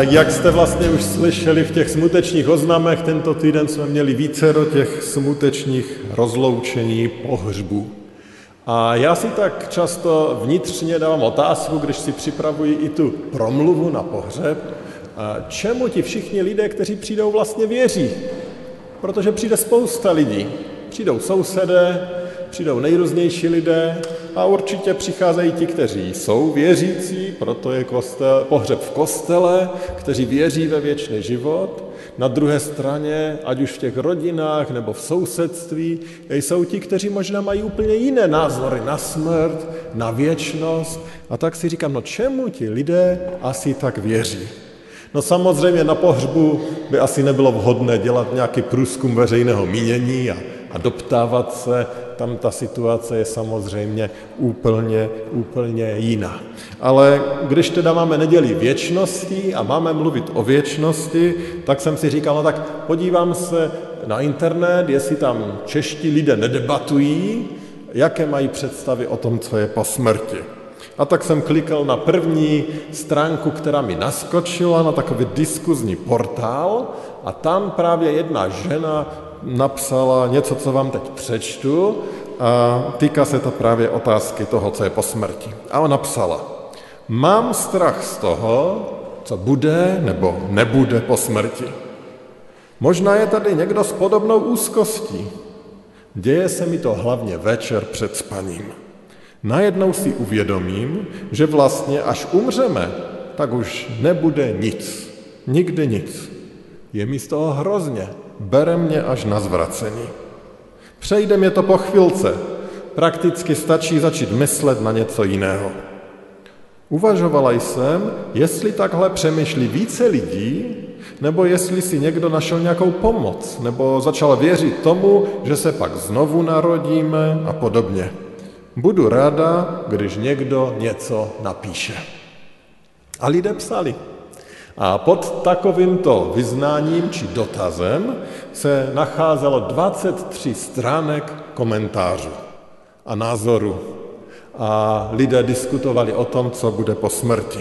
jak jste vlastně už slyšeli v těch smutečných oznamech, tento týden jsme měli vícero těch smutečných rozloučení, pohřbů. A já si tak často vnitřně dávám otázku, když si připravuji i tu promluvu na pohřeb, čemu ti všichni lidé, kteří přijdou, vlastně věří? Protože přijde spousta lidí. Přijdou sousedé, přijdou nejrůznější lidé a určitě přicházejí ti, kteří jsou věřící, proto je pohřeb v kostele, kteří věří ve věčný život. Na druhé straně, ať už v těch rodinách nebo v sousedství, jsou ti, kteří možná mají úplně jiné názory na smrt, na věčnost. A tak si říkám, no čemu ti lidé asi tak věří? No samozřejmě na pohřbu by asi nebylo vhodné dělat nějaký průzkum veřejného mínění a doptávat se, tam ta situace je samozřejmě úplně jiná. Ale když teda máme neděli věčnosti a máme mluvit o věčnosti, tak jsem si říkal, no tak podívám se na internet, jestli tam čeští lidé nedebatují, jaké mají představy o tom, co je po smrti. A tak jsem klikal na první stránku, která mi naskočila, na takový diskuzní portál a tam právě jedna žena napsala něco, co vám teď přečtu a týká se to právě otázky toho, co je po smrti. A ona psala, mám strach z toho, co bude nebo nebude po smrti. Možná je tady někdo s podobnou úzkostí. Děje se mi to hlavně večer před spaním. Najednou si uvědomím, že vlastně až umřeme, tak už nebude nic. Nikdy nic. Je mi z toho hrozně. Bere mě až na zvracení. Přejde mě to po chvilce. Prakticky stačí začít myslet na něco jiného. Uvažovala jsem, jestli takhle přemýšlí více lidí, nebo jestli si někdo našel nějakou pomoc, nebo začal věřit tomu, že se pak znovu narodíme a podobně. Budu ráda, když někdo něco napíše. A lidé psali. A pod takovýmto vyznáním či dotazem se nacházelo 23 stránek komentářů a názorů. A lidé diskutovali o tom, co bude po smrti.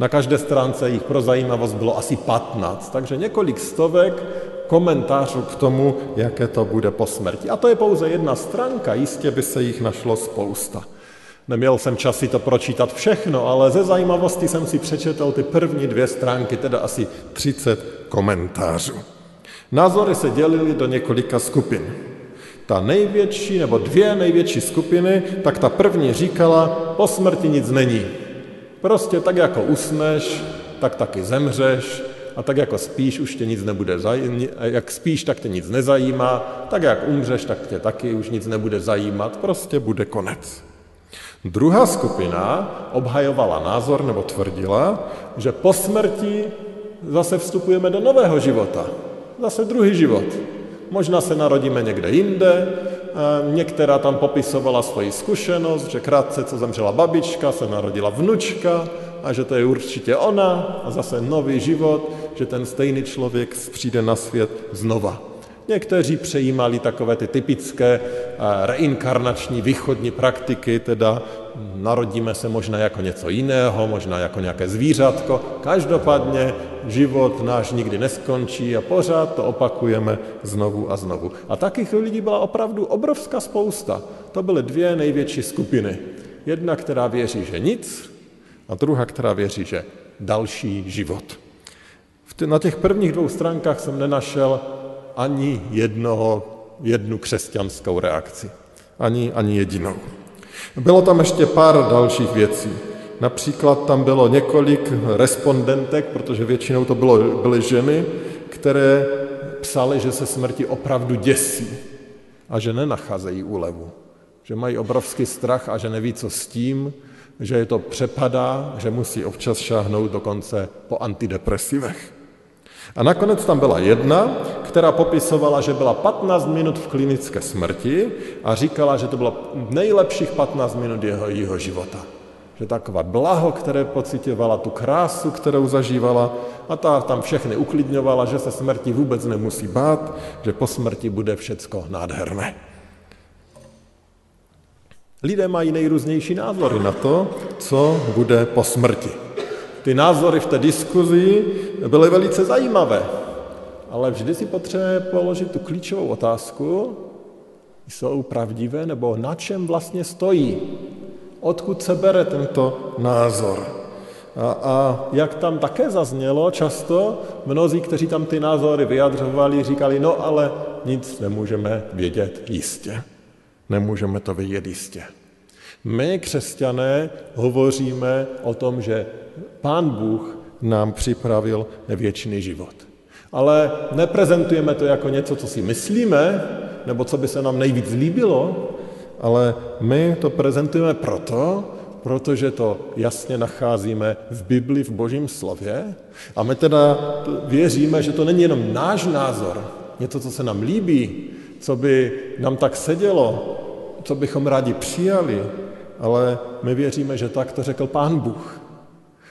Na každé stránce jich pro zajímavost bylo asi 15, takže několik stovek komentářů k tomu, jaké to bude po smrti. A to je pouze jedna stránka, jistě by se jich našlo spousta. Neměl jsem čas si to pročítat všechno, ale ze zajímavosti jsem si přečetl ty první dvě stránky, teda asi 30 komentářů. Názory se dělily do několika skupin. Ta největší, nebo dvě největší skupiny, tak ta první říkala, po smrti nic není. Prostě tak, jako usneš, tak taky zemřeš a tak, jako spíš, už tě nic nebude zajímat, jak spíš, tak tě nic nezajímá, tak, jak umřeš, tak tě taky už nic nebude zajímat, prostě bude konec. Druhá skupina obhajovala názor nebo tvrdila, že po smrti zase vstupujeme do nového života. Zase druhý život. Možná se narodíme někde jinde. Některá tam popisovala svoji zkušenost, že krátce co zemřela babička, se narodila vnučka a že to je určitě ona a zase nový život, že ten stejný člověk přijde na svět znova. Někteří přejímali takové ty typické reinkarnační východní praktiky, teda narodíme se možná jako něco jiného, možná jako nějaké zvířátko. Každopádně život náš nikdy neskončí a pořád to opakujeme znovu a znovu. A takých lidí byla opravdu obrovská spousta. To byly dvě největší skupiny. Jedna, která věří, že nic, a druhá, která věří, že další život. Na těch prvních dvou stránkách jsem nenašel ani jednu křesťanskou reakci. Ani jedinou. Bylo tam ještě pár dalších věcí. Například tam bylo několik respondentek, protože většinou to byly ženy, které psaly, že se smrti opravdu děsí a že nenacházejí úlevu. Že mají obrovský strach a že neví, co s tím, že je to přepadá, že musí občas šáhnout dokonce po antidepresivech. A nakonec tam byla jedna, která popisovala, že byla 15 minut v klinické smrti a říkala, že to bylo nejlepších 15 minut jeho života. Že taková blaho, které pocitovala, tu krásu, kterou zažívala, a ta tam všechny uklidňovala, že se smrti vůbec nemusí bát, že po smrti bude všecko nádherné. Lidé mají nejrůznější názory na to, co bude po smrti. Ty názory v té diskuzi byly velice zajímavé, ale vždy si potřebujeme položit tu klíčovou otázku, jsou pravdivé, nebo na čem vlastně stojí. Odkud se bere tento názor? A jak tam také zaznělo často, mnozí, kteří tam ty názory vyjadřovali, říkali, no ale nic nemůžeme vědět jistě. Nemůžeme to vědět jistě. My, křesťané, hovoříme o tom, že Pán Bůh nám připravil věčný život. Ale neprezentujeme to jako něco, co si myslíme, nebo co by se nám nejvíc líbilo, ale my to prezentujeme protože to jasně nacházíme v Bibli, v Božím slově. A my teda věříme, že to není jenom náš názor, něco, co se nám líbí, co by nám tak sedělo, co bychom rádi přijali, ale my věříme, že tak to řekl Pán Bůh.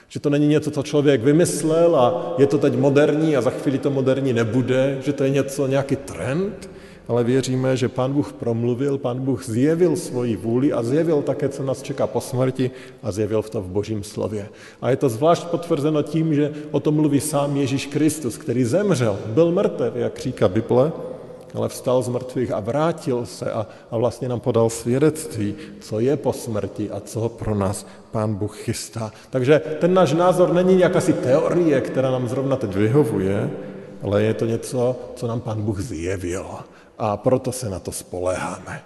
Že to není něco, co člověk vymyslel a je to teď moderní a za chvíli to moderní nebude, že to je něco, nějaký trend, ale věříme, že Pán Bůh promluvil, Pán Bůh zjevil svoji vůli a zjevil také, co nás čeká po smrti a zjevil to v Božím slově. A je to zvlášť potvrzeno tím, že o tom mluví sám Ježíš Kristus, který zemřel, byl mrtev, jak říká Bible, ale vstal z mrtvých a vrátil se a vlastně nám podal svědectví, co je po smrti a co pro nás Pán Bůh chystá. Takže ten náš názor není nějaká si teorie, která nám zrovna teď vyhovuje, ale je to něco, co nám Pán Bůh zjevil. A proto se na to spoléháme.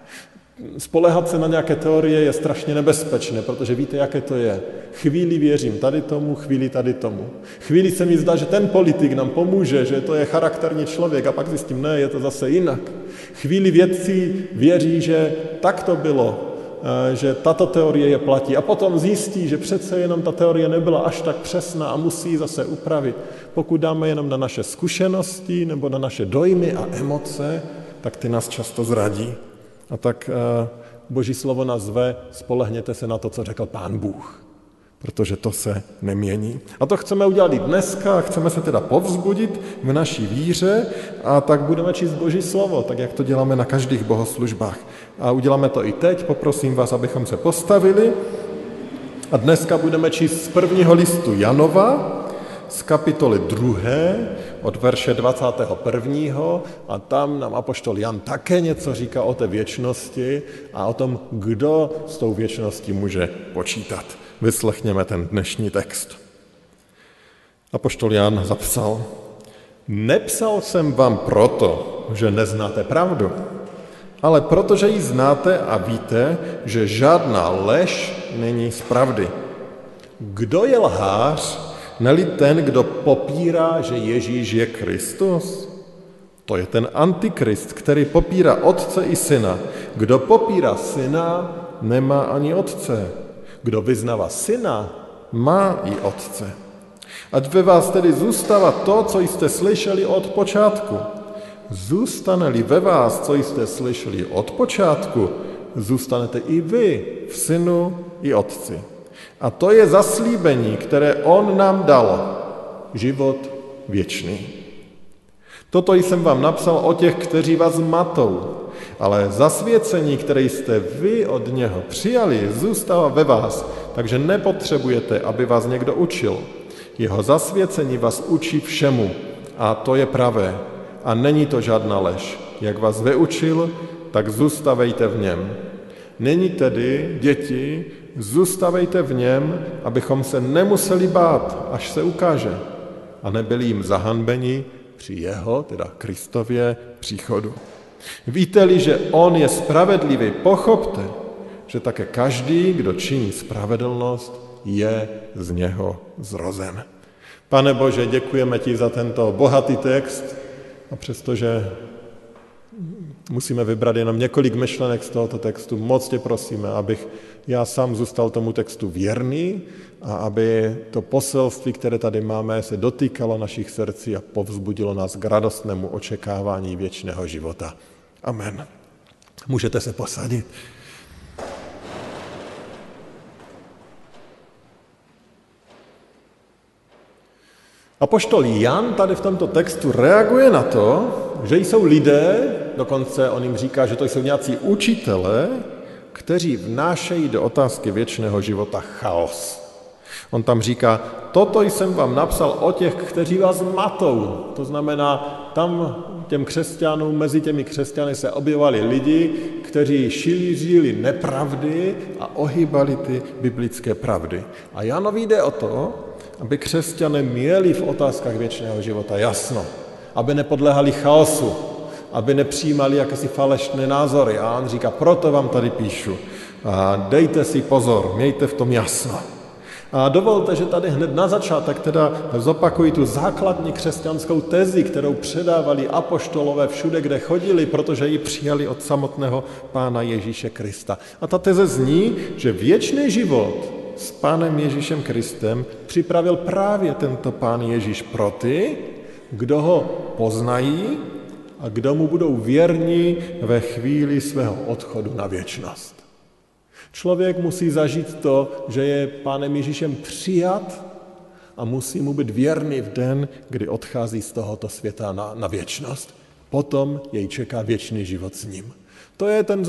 Spoléhat se na nějaké teorie je strašně nebezpečné, protože víte, jaké to je. Chvíli věřím tady tomu, chvíli tady tomu. Chvíli se mi zdá, že ten politik nám pomůže, že to je charakterní člověk a pak zjistím, ne, je to zase jinak. Chvíli vědci věří, že tak to bylo, že tato teorie je platí a potom zjistí, že přece jenom ta teorie nebyla až tak přesná a musí zase upravit. Pokud dáme jenom na naše zkušenosti nebo na naše dojmy a emoce, tak ty nás často zradí. A tak Boží slovo nás zve, spolehněte se na to, co řekl Pán Bůh, protože to se nemění. A to chceme udělat i dneska, chceme se teda povzbudit v naší víře a tak budeme číst Boží slovo, tak jak to děláme na každých bohoslužbách. A uděláme to i teď, poprosím vás, abychom se postavili. A dneska budeme číst z prvního listu Janova, z kapitoly 2, od verše 21. a tam nám apoštol Jan také něco říká o té věčnosti a o tom, kdo s tou věčností může počítat. Vyslechněme ten dnešní text. Apoštol Jan zapsal: Nepsal jsem vám proto, že neznáte pravdu, ale protože ji znáte a víte, že žádná lež není z pravdy. Kdo je lhář, ne-li ten, kdo popírá, že Ježíš je Kristus? To je ten antikrist, který popírá Otce i Syna. Kdo popírá Syna, nemá ani Otce. Kdo vyznává Syna, má i Otce. Ať ve vás tedy zůstává to, co jste slyšeli od počátku. Zůstane-li ve vás, co jste slyšeli od počátku, zůstanete i vy v Synu i Otci. A to je zaslíbení, které On nám dal, život věčný. Toto jsem vám napsal o těch, kteří vás matou, ale zasvěcení, které jste vy od něho přijali, zůstává ve vás, takže nepotřebujete, aby vás někdo učil. Jeho zasvěcení vás učí všemu a to je pravé a není to žádná lež. Jak vás vyučil, tak zůstavejte v něm. Není tedy, děti, zůstavejte v něm, abychom se nemuseli bát, až se ukáže, a nebyli jim zahanbeni při jeho, teda Kristově, příchodu. Víte-li, že on je spravedlivý, pochopte, že také každý, kdo činí spravedlnost, je z něho zrozen. Pane Bože, děkujeme ti za tento bohatý text a přestože Musíme vybrat jenom několik myšlenek z tohoto textu. Moc tě prosíme, abych já sám zůstal tomu textu věrný a aby to poselství, které tady máme, se dotýkalo našich srdcí a povzbudilo nás k radostnému očekávání věčného života. Amen. Můžete se posadit. Apoštol Jan tady v tomto textu reaguje na to, že jsou lidé, dokonce on jim říká, že to jsou nějací učitelé, kteří vnášejí do otázky věčného života chaos. On tam říká, toto jsem vám napsal o těch, kteří vás matou. To znamená, tam těm křesťanům, mezi těmi křesťany se objevovali lidi, kteří šířili nepravdy a ohýbali ty biblické pravdy. A Janovi jde o to, aby křesťané měli v otázkách věčného života jasno, aby nepodléhali chaosu, aby nepřijímali jakési falešné názory. A on říká, proto vám tady píšu, a dejte si pozor, mějte v tom jasno. A dovolte, že tady hned na začátek teda zopakuji tu základní křesťanskou tezi, kterou předávali apoštolové všude, kde chodili, protože ji přijali od samotného Pána Ježíše Krista. A ta teze zní, že věčný život s Pánem Ježíšem Kristem připravil právě tento Pán Ježíš pro ty, kdo ho poznají a kdo mu budou věrní ve chvíli svého odchodu na věčnost. Člověk musí zažít to, že je Pánem Ježíšem přijat a musí mu být věrný v den, kdy odchází z tohoto světa na věčnost. Potom jej čeká věčný život s ním. To je ten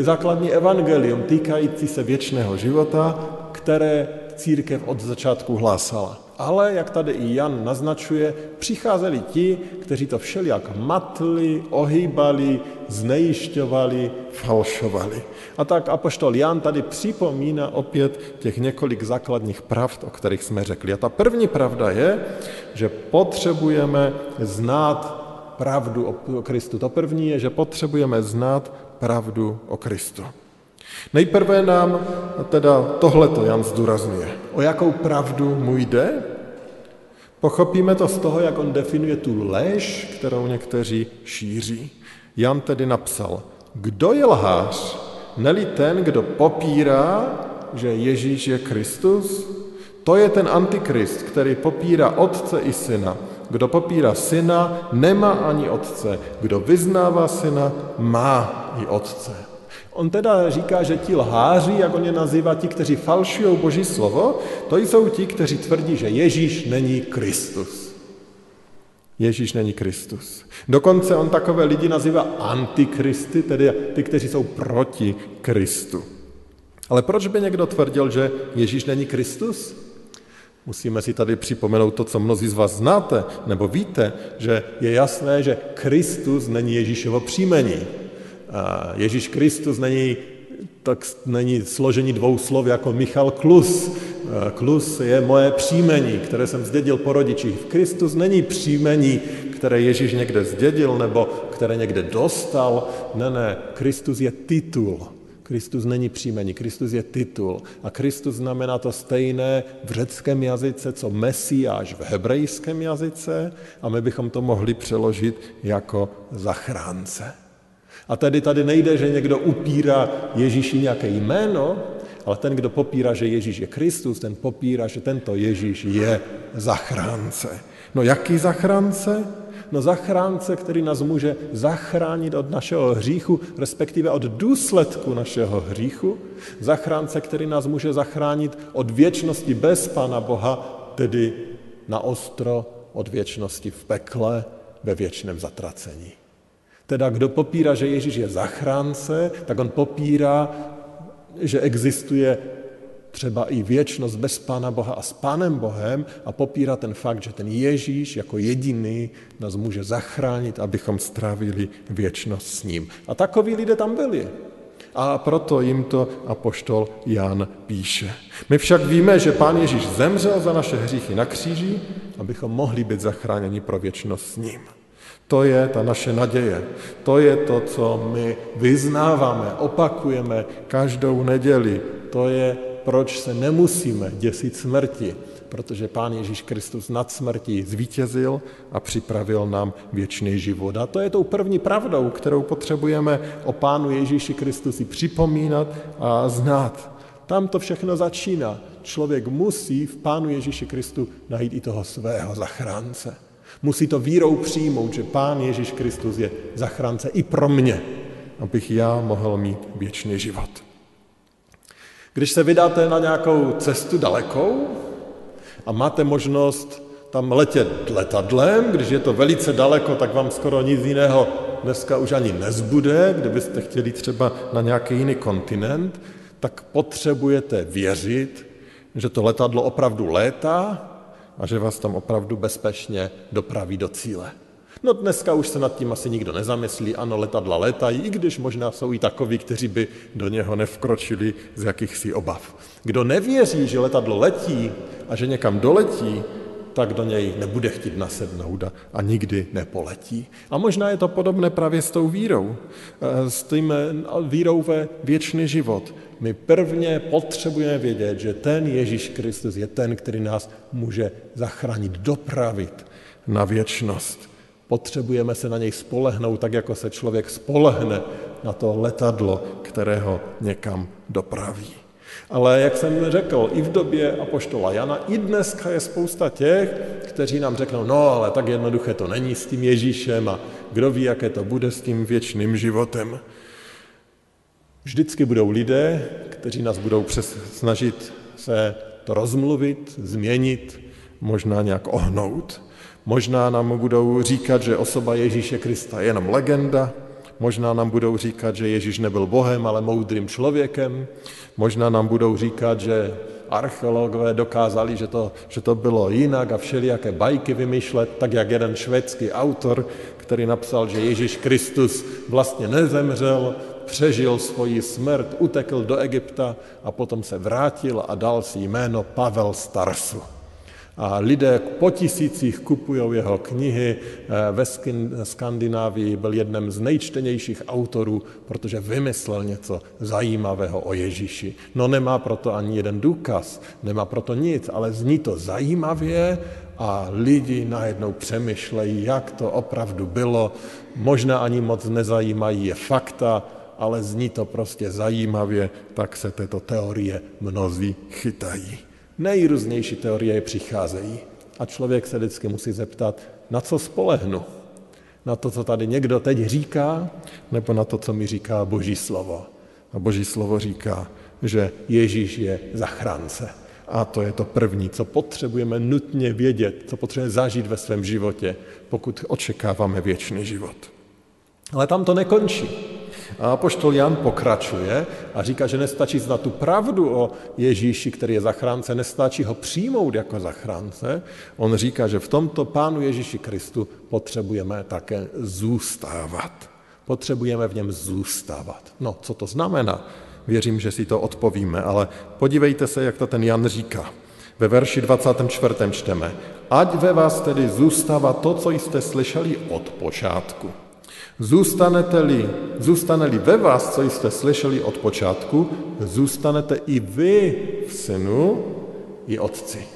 základní evangelium týkající se věčného života, které církev od začátku hlásala. Ale, jak tady i Jan naznačuje, přicházeli ti, kteří to všelijak matli, ohýbali, znejišťovali, falšovali. A tak apoštol Jan tady připomíná opět těch několik základních pravd, o kterých jsme řekli. A ta první pravda je, že potřebujeme znát pravdu o Kristu. To první je, že potřebujeme znát pravdu o Kristu. Nejprve nám teda tohleto Jan zdůrazňuje. O jakou pravdu mu jde? Pochopíme to z toho, jak on definuje tu lež, kterou někteří šíří. Jan tedy napsal, kdo je lhář, ne-li ten, kdo popírá, že Ježíš je Kristus? To je ten antikrist, který popírá Otce i Syna. Kdo popírá Syna, nemá ani Otce. Kdo vyznává Syna, má i Otce. On teda říká, že ti lháři, jak on je nazývá, ti, kteří falšují Boží slovo, to jsou ti, kteří tvrdí, že Ježíš není Kristus. Ježíš není Kristus. Dokonce on takové lidi nazývá antikristy, tedy ty, kteří jsou proti Kristu. Ale proč by někdo tvrdil, že Ježíš není Kristus? Musíme si tady připomenout to, co mnozí z vás znáte, nebo víte, že je jasné, že Kristus není Ježíšovo příjmení. Ježíš Kristus není složení dvou slov jako Michal Klus. Klus je moje příjmení, které jsem zdědil po rodičích. Kristus není příjmení, které Ježíš někde zdědil nebo které někde dostal. Ne, Kristus je titul. Kristus není příjmení, Kristus je titul. A Kristus znamená to stejné v řeckém jazyce, co Mesiáš v hebrejském jazyce a my bychom to mohli přeložit jako zachránce. A tedy tady nejde, že někdo upírá Ježíši nějaké jméno, ale ten, kdo popírá, že Ježíš je Kristus, ten popírá, že tento Ježíš je zachránce. No jaký zachránce? No zachránce, který nás může zachránit od našeho hříchu, respektive od důsledku našeho hříchu. Zachránce, který nás může zachránit od věčnosti bez Pána Boha, tedy na ostro od věčnosti v pekle ve věčném zatracení. Teda kdo popírá, že Ježíš je zachránce, tak on popírá, že existuje třeba i věčnost bez Pána Boha a s Pánem Bohem a popírá ten fakt, že ten Ježíš jako jediný nás může zachránit, abychom strávili věčnost s ním. A takoví lidé tam byli. A proto jim to apoštol Jan píše. My však víme, že Pán Ježíš zemřel za naše hříchy na kříži, abychom mohli být zachráněni pro věčnost s ním. To je ta naše naděje. To je to, co my vyznáváme, opakujeme každou neděli. To je, proč se nemusíme děsit smrti. protože Pán Ježíš Kristus nad smrtí zvítězil a připravil nám věčný život. A to je tou první pravdou, kterou potřebujeme o Pánu Ježíši Kristu si připomínat a znát. Tam to všechno začíná. Člověk musí v Pánu Ježíši Kristu najít i toho svého zachránce. Musí to vírou přijmout, že Pán Ježíš Kristus je zachránce i pro mě, abych já mohl mít věčný život. Když se vydáte na nějakou cestu dalekou a máte možnost tam letět letadlem, když je to velice daleko, tak vám skoro nic jiného dneska už ani nezbude, kdybyste chtěli třeba na nějaký jiný kontinent, tak potřebujete věřit, že to letadlo opravdu létá a že vás tam opravdu bezpečně dopraví do cíle. No dneska už se nad tím asi nikdo nezamyslí, ano, letadla létají, i když možná jsou i takoví, kteří by do něho nevkročili z jakýchsi obav. Kdo nevěří, že letadlo letí a že někam doletí, tak do něj nebude chtít nasednout a nikdy nepoletí. A možná je to podobné právě s tou vírou, s tím vírou ve věčný život. My prvně potřebujeme vědět, že ten Ježíš Kristus je ten, který nás může zachránit, dopravit na věčnost. Potřebujeme se na něj spolehnout, tak jako se člověk spolehne na to letadlo, které ho někam dopraví. Ale jak jsem řekl, i v době apoštola Jana, i dneska je spousta těch, kteří nám řeknou, no ale tak jednoduché to není s tím Ježíšem a kdo ví, jaké to bude s tím věčným životem. Vždycky budou lidé, kteří nás budou snažit se to rozmluvit, změnit, možná nějak ohnout. Možná nám budou říkat, že osoba Ježíše Krista je jenom legenda. Možná nám budou říkat, že Ježíš nebyl Bohem, ale moudrým člověkem. Možná nám budou říkat, že archeologové dokázali, že to bylo jinak a všelijaké bajky vymýšlet, tak jak jeden švédský autor, který napsal, že Ježíš Kristus vlastně nezemřel, přežil svoji smrt, utekl do Egypta a potom se vrátil a dal si jméno Pavel z Tarsu. A lidé po tisících kupují jeho knihy. Ve Skandinávii byl jedním z nejčtenějších autorů, protože vymyslel něco zajímavého o Ježíši. No nemá proto ani jeden důkaz, nemá proto nic, ale zní to zajímavě a lidi najednou přemýšlejí, jak to opravdu bylo. Možná ani moc nezajímají je fakta, ale zní to prostě zajímavě, tak se této teorie mnozí chytají. Nejrůznější teorie přicházejí a člověk se vždycky musí zeptat, na co spolehnu? Na to, co tady někdo teď říká, nebo na to, co mi říká Boží slovo? A Boží slovo říká, že Ježíš je zachránce. A to je to první, co potřebujeme nutně vědět, co potřebujeme zažít ve svém životě, pokud očekáváme věčný život. Ale tam to nekončí. A apoštol Jan pokračuje a říká, že nestačí znát tu pravdu o Ježíši, který je zachránce, nestačí ho přijmout jako zachránce. On říká, že v tomto Pánu Ježíši Kristu potřebujeme také zůstávat. Potřebujeme v něm zůstávat. No, co to znamená? Věřím, že si to odpovíme, ale podívejte se, jak to ten Jan říká. Ve verši 24. čteme. Ať ve vás tedy zůstává to, co jste slyšeli od počátku. Zůstane-li ve vás, co jste slyšeli od počátku, zůstanete i vy v Synu i Otci.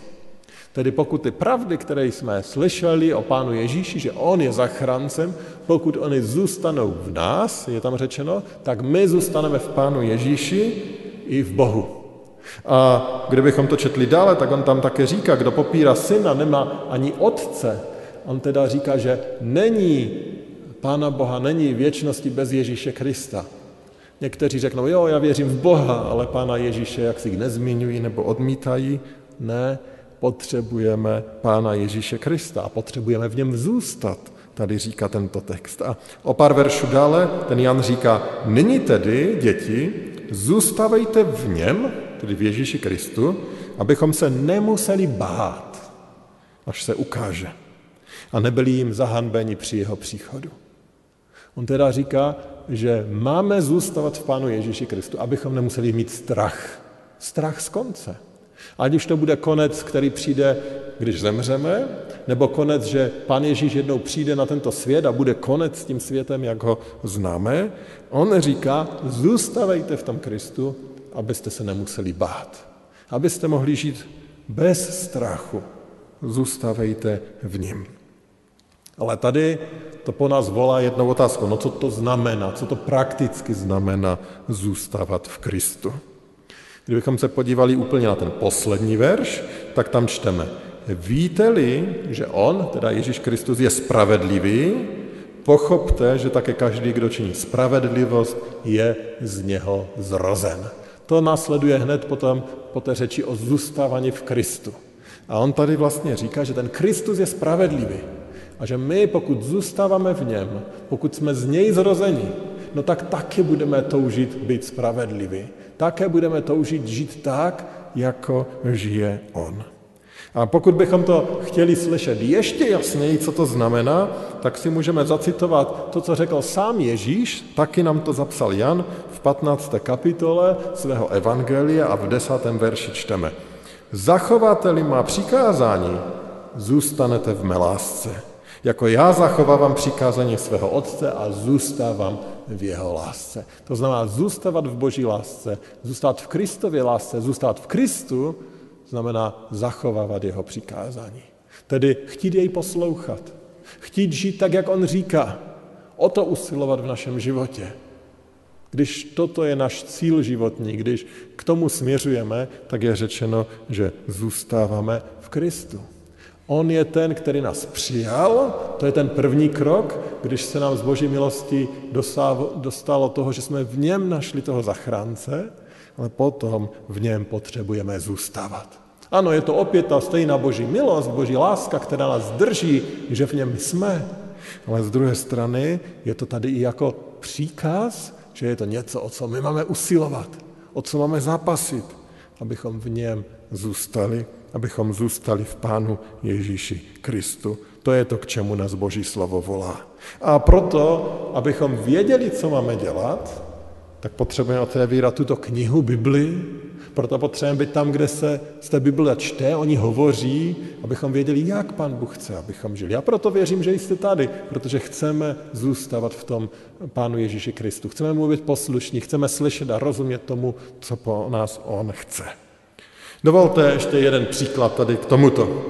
Tedy pokud ty pravdy, které jsme slyšeli o Pánu Ježíši, že On je zachráncem, pokud oni zůstanou v nás, je tam řečeno, tak my zůstaneme v Pánu Ježíši i v Bohu. A kdybychom to četli dále, tak on tam také říká, kdo popírá Syna, nemá ani Otce. On teda říká, že není Pána Boha, není věčnosti bez Ježíše Krista. Někteří řeknou, jo, já věřím v Boha, ale Pána Ježíše jak si nezmiňují nebo odmítají. Ne, potřebujeme Pána Ježíše Krista a potřebujeme v něm zůstat, tady říká tento text. A o pár veršů dále ten Jan říká, nyní tedy, děti, zůstavejte v něm, tedy v Ježíši Kristu, abychom se nemuseli bát, až se ukáže. A nebyli jim zahanbeni při jeho příchodu. On teda říká, že máme zůstávat v Pánu Ježíši Kristu, abychom nemuseli mít strach. Strach z konce. Ať už to bude konec, který přijde, když zemřeme, nebo konec, že Pán Ježíš jednou přijde na tento svět a bude konec s tím světem, jak ho známe. On říká, zůstavejte v tom Kristu, abyste se nemuseli bát. Abyste mohli žít bez strachu. Zůstavejte v něm. Ale tady to po nás volá jednou otázku. No co to znamená? Co to prakticky znamená zůstávat v Kristu? Kdybychom se podívali úplně na ten poslední verš, tak tam čteme. Víte-li, že on, teda Ježíš Kristus, je spravedlivý, pochopte, že také každý, kdo činí spravedlivost, je z něho zrozen. To následuje hned potom po té řeči o zůstávání v Kristu. A on tady vlastně říká, že ten Kristus je spravedlivý a že my, pokud zůstáváme v něm, pokud jsme z něj zrozeni, no tak taky budeme toužit být spravedliví. Také budeme toužit žít tak, jako žije on. A pokud bychom to chtěli slyšet ještě jasněji, co to znamená, tak si můžeme zacitovat to, co řekl sám Ježíš, taky nám to zapsal Jan v 15. kapitole svého evangelia a v 10. verši čteme. Zachovateli má přikázání, zůstanete v mé lásce. Jako já zachovávám přikázání svého Otce a zůstávám v jeho lásce. To znamená zůstávat v Boží lásce, zůstat v Kristově lásce, zůstat v Kristu, znamená zachovávat jeho přikázání. Tedy chtít jej poslouchat, chtít žít tak, jak on říká, o to usilovat v našem životě. Když toto je náš cíl životní, když k tomu směřujeme, tak je řečeno, že zůstáváme v Kristu. On je ten, který nás přijal, to je ten první krok, když se nám z Boží milosti dostalo toho, že jsme v něm našli toho zachránce, ale potom v něm potřebujeme zůstávat. Ano, je to opět ta stejná Boží milost, Boží láska, která nás drží, že v něm jsme, ale z druhé strany je to tady i jako příkaz, že je to něco, o co my máme usilovat, o co máme zápasit, abychom v něm zůstali, abychom zůstali v Pánu Ježíši Kristu. To je to, k čemu nás Boží slovo volá. A proto, abychom věděli, co máme dělat, tak potřebujeme otevírat tuto knihu Bibli, proto potřebujeme být tam, kde se z té Bible čte, oni hovoří, abychom věděli, jak Pán Bůh chce, abychom žili. A proto věřím, že jste tady, protože chceme zůstávat v tom Pánu Ježíši Kristu. Chceme mu být poslušní, chceme slyšet a rozumět tomu, co po nás on chce. Dovolte ještě jeden příklad tady k tomuto.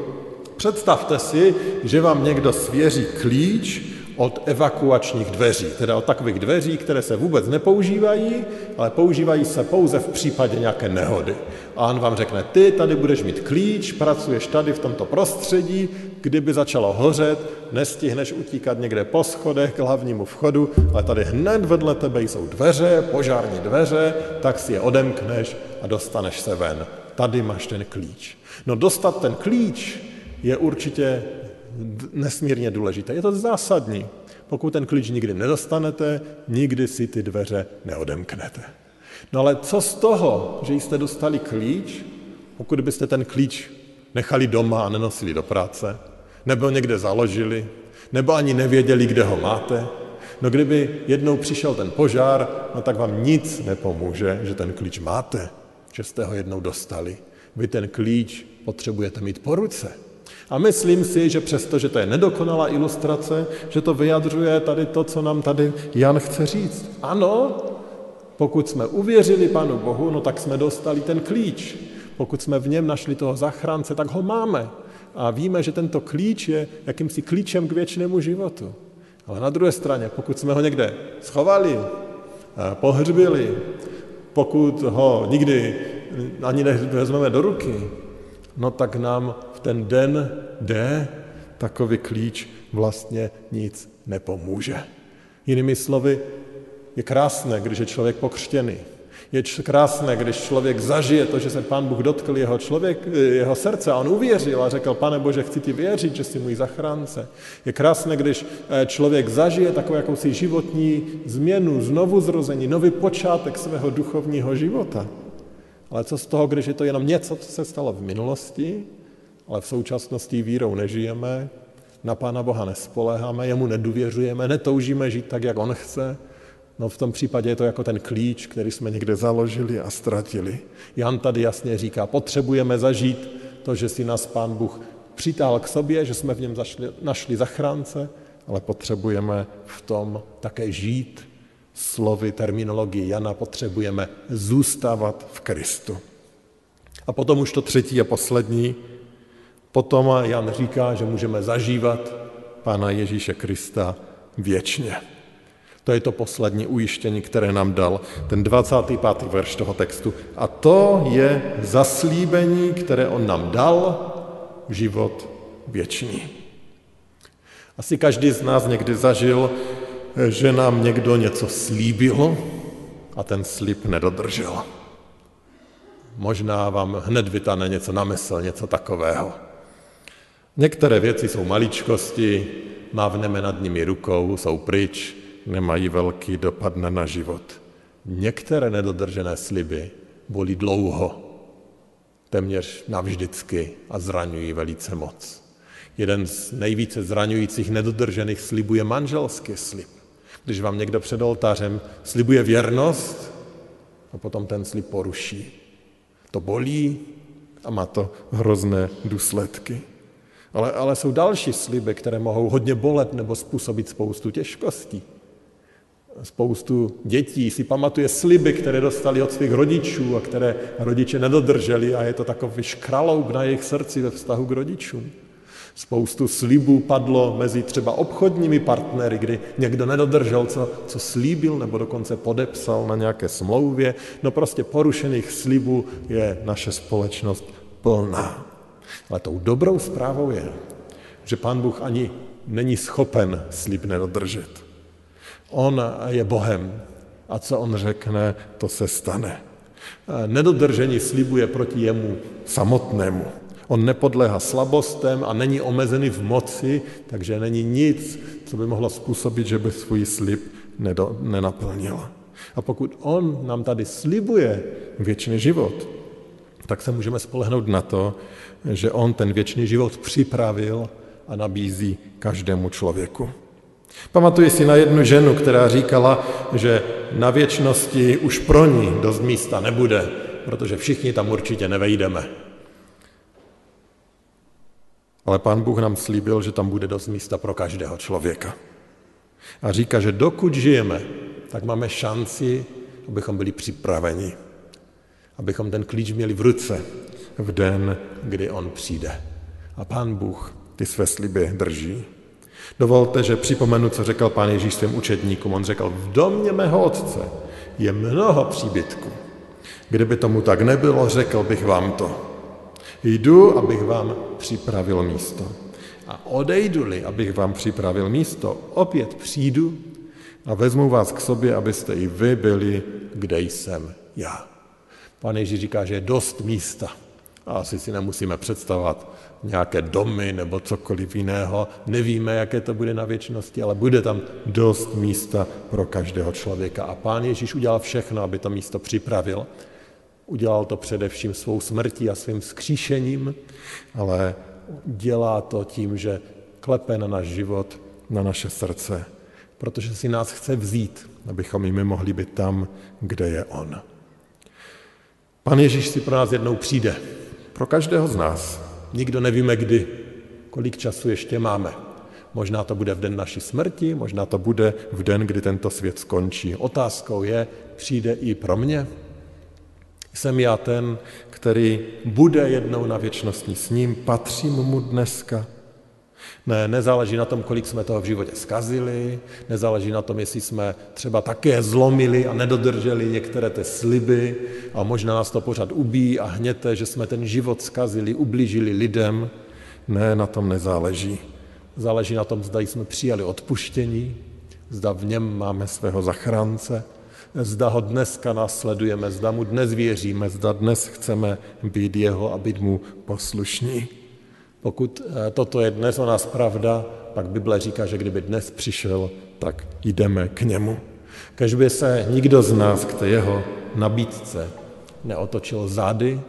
Představte si, že vám někdo svěří klíč od evakuačních dveří, teda od takových dveří, které se vůbec nepoužívají, ale používají se pouze v případě nějaké nehody. A on vám řekne, ty tady budeš mít klíč, pracuješ tady v tomto prostředí, kdyby začalo hořet, nestihneš utíkat někde po schodech k hlavnímu vchodu, ale tady hned vedle tebe jsou dveře, požární dveře, tak si je odemkneš a dostaneš se ven. Tady máš ten klíč. No dostat ten klíč je určitě nesmírně důležité. Je to zásadní. Pokud ten klíč nikdy nedostanete, nikdy si ty dveře neodemknete. No ale co z toho, že jste dostali klíč, pokud byste ten klíč nechali doma a nenosili do práce, nebo někde založili, nebo ani nevěděli, kde ho máte? No kdyby jednou přišel ten požár, no tak vám nic nepomůže, že ten klíč máte, že jste ho jednou dostali. Vy ten klíč potřebujete mít po ruce. A myslím si, že přesto, že to je nedokonalá ilustrace, že to vyjadřuje tady to, co nám tady Jan chce říct. Ano, pokud jsme uvěřili Pánu Bohu, no tak jsme dostali ten klíč. Pokud jsme v něm našli toho zachránce, tak ho máme. A víme, že tento klíč je jakýmsi klíčem k věčnému životu. Ale na druhé straně, pokud jsme ho někde schovali, pohřbili, pokud ho nikdy ani nevezmeme do ruky, no tak nám v ten den D takový klíč vlastně nic nepomůže. Jinými slovy, je krásné, když je člověk pokřtěný. Je krásné, když člověk zažije to, že se Pán Bůh dotkl jeho srdce a on uvěřil a řekl, Pane Bože, chci ti věřit, že jsi můj zachránce. Je krásné, když člověk zažije takovou jakousi životní změnu, znovuzrození, nový počátek svého duchovního života. Ale co z toho, když je to jenom něco, co se stalo v minulosti, ale v současnosti vírou nežijeme, na Pána Boha nespoléháme, jemu nedůvěřujeme, netoužíme žít tak, jak on chce. No v tom případě je to jako ten klíč, který jsme někde založili a ztratili. Jan tady jasně říká, potřebujeme zažít to, že si nás Pán Bůh přitáhl k sobě, že jsme v něm našli zachránce, ale potřebujeme v tom také žít. Slovy terminologii Jana potřebujeme zůstávat v Kristu. A potom už to třetí a poslední. Potom Jan říká, že můžeme zažívat Pána Ježíše Krista věčně. To je to poslední ujištění, které nám dal, ten 25. verš toho textu. A to je zaslíbení, které on nám dal, život věčný. Asi každý z nás někdy zažil, že nám někdo něco slíbil a ten slib nedodržel. Možná vám hned vytane něco na mysl, něco takového. Některé věci jsou maličkosti, mávneme nad nimi rukou, jsou pryč, nemají velký dopad na náš život. Některé nedodržené sliby bolí dlouho, téměř navždycky a zraňují velice moc. Jeden z nejvíce zraňujících nedodržených slibů je manželský slib. Když vám někdo před oltářem slibuje věrnost a potom ten slib poruší. To bolí a má to hrozné důsledky. Ale jsou další sliby, které mohou hodně bolet nebo způsobit spoustu těžkostí. Spoustu dětí si pamatuje sliby, které dostali od svých rodičů a které rodiče nedodrželi a je to takový škraloub na jejich srdci ve vztahu k rodičům. Spoustu slibů padlo mezi třeba obchodními partnery, kdy někdo nedodržel, co slíbil, nebo dokonce podepsal na nějaké smlouvě. No prostě porušených slibů je naše společnost plná. Ale tou dobrou zprávou je, že Pán Bůh ani není schopen slib nedodržet. On je Bohem a co on řekne, to se stane. Nedodržení slibu je proti jemu samotnému. On nepodléhá slabostem a není omezený v moci, takže není nic, co by mohlo způsobit, že by svůj slib nenaplnil. A pokud on nám tady slibuje věčný život, tak se můžeme spolehnout na to, že on ten věčný život připravil a nabízí každému člověku. Pamatuji si na jednu ženu, která říkala, že na věčnosti už pro ní dost místa nebude, protože všichni tam určitě nevejdeme. Ale Pán Bůh nám slíbil, že tam bude dost místa pro každého člověka. A říká, že dokud žijeme, tak máme šanci, abychom byli připraveni. Abychom ten klíč měli v ruce v den, kdy on přijde. A Pán Bůh ty své sliby drží. Dovolte, že připomenu, co řekl Pán Ježíš svým učedníkům. On řekl, v domě mého otce je mnoho příbytků. Kdyby tomu tak nebylo, řekl bych vám to. Jdu, abych vám připravil místo. A odejdu-li, abych vám připravil místo, opět přijdu a vezmu vás k sobě, abyste i vy byli, kde jsem já. Pán Ježíš říká, že je dost místa. A asi si nemusíme představovat nějaké domy nebo cokoliv jiného. Nevíme, jaké to bude na věčnosti, ale bude tam dost místa pro každého člověka. A Pán Ježíš udělal všechno, aby to místo připravil. Udělal to především svou smrtí a svým vzkříšením, ale dělá to tím, že klepe na náš život, na naše srdce, protože si nás chce vzít, abychom i my mohli být tam, kde je on. Pan Ježíš si pro nás jednou přijde, pro každého z nás. Nikdo nevíme kdy, kolik času ještě máme. Možná to bude v den naší smrti, možná to bude v den, kdy tento svět skončí. Otázkou je, přijde i pro mě? Jsem já ten, který bude jednou na věčnosti s ním, patřím mu dneska. Ne, nezáleží na tom, kolik jsme toho v životě zkazili, nezáleží na tom, jestli jsme třeba také zlomili a nedodrželi některé ty sliby a možná nás to pořád ubíjí a hněte, že jsme ten život zkazili, ublížili lidem. Ne, na tom nezáleží. Záleží na tom, zda jsme přijali odpuštění, zda v něm máme svého zachránce, zda ho dneska následujeme, zda mu dnes věříme, zda dnes chceme být jeho a být mu poslušní. Pokud toto je dnes o nás pravda, pak Bible říká, že kdyby dnes přišel, tak jdeme k němu. Kežby se nikdo z nás k té jeho nabídce neotočil zády,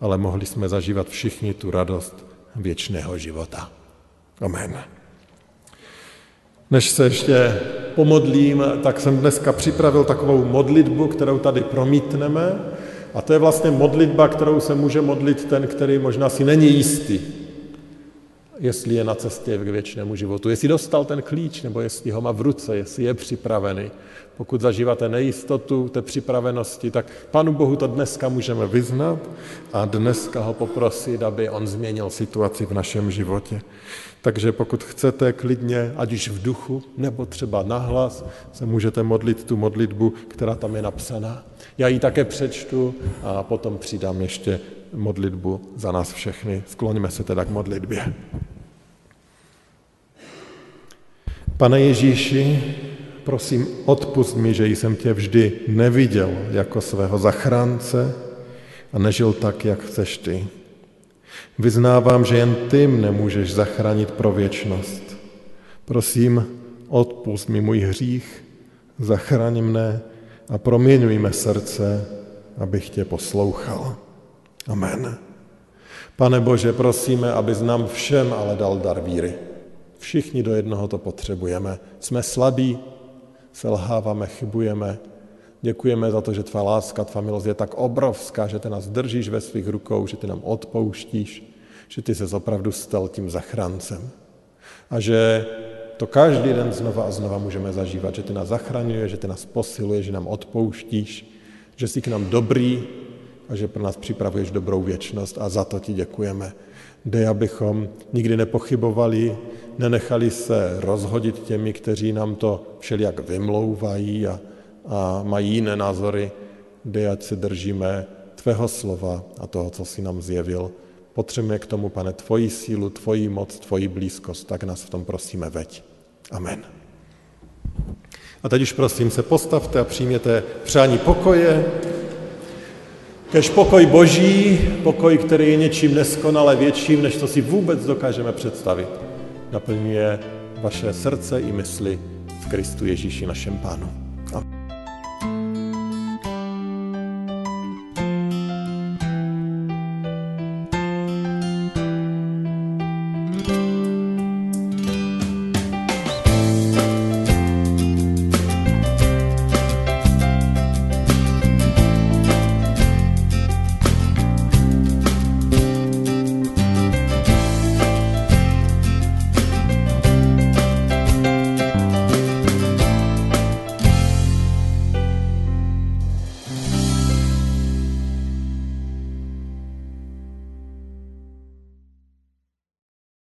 ale mohli jsme zažívat všichni tu radost věčného života. Amen. Než se ještě pomodlím, tak jsem dneska připravil takovou modlitbu, kterou tady promítneme. A to je vlastně modlitba, kterou se může modlit ten, který možná si není jistý. jestli je na cestě k věčnému životu, jestli dostal ten klíč, nebo jestli ho má v ruce, jestli je připravený. Pokud zažíváte nejistotu té připravenosti, tak Pánu Bohu to dneska můžeme vyznat a dneska ho poprosit, aby on změnil situaci v našem životě. Takže pokud chcete klidně, ať už v duchu, nebo třeba nahlas, se můžete modlit tu modlitbu, která tam je napsaná. Já ji také přečtu a potom přidám ještě modlitbu za nás všechny. Skloňme se teda k modlitbě. Pane Ježíši, prosím, odpust mi, že jsem tě vždy neviděl jako svého zachránce a nežil tak, jak chceš ty. Vyznávám, že jen ty mne můžeš zachránit pro věčnost. Prosím, odpust mi můj hřích, zachraň mne a proměňuj mé srdce, abych tě poslouchal. Amen. Pane Bože, prosíme, abys nám všem ale dal dar víry. Všichni do jednoho to potřebujeme. Jsme slabí, selháváme, chybujeme. Děkujeme za to, že tvá láska, tvá milost je tak obrovská, že ty nás držíš ve svých rukou, že ty nám odpouštíš, že ty ses opravdu stal tím zachráncem. A že to každý den znova a znova můžeme zažívat, že ty nás zachraňuje, že ty nás posiluje, že nám odpouštíš, že jsi k nám dobrý, a že pro nás připravuješ dobrou věčnost a za to ti děkujeme. Dej, abychom nikdy nepochybovali, nenechali se rozhodit těmi, kteří nám to všelijak vymlouvají a mají jiné názory. Dej, ať se držíme tvého slova a toho, co jsi nám zjevil. Potřebujeme k tomu, Pane, tvoji sílu, tvoji moc, tvoji blízkost, tak nás v tom prosíme veď. Amen. A teď už prosím se postavte a přijměte přání pokoje. Kež pokoj Boží, pokoj, který je něčím neskonale větším, než to si vůbec dokážeme představit, naplňuje vaše srdce i mysli v Kristu Ježíši našem Pánu.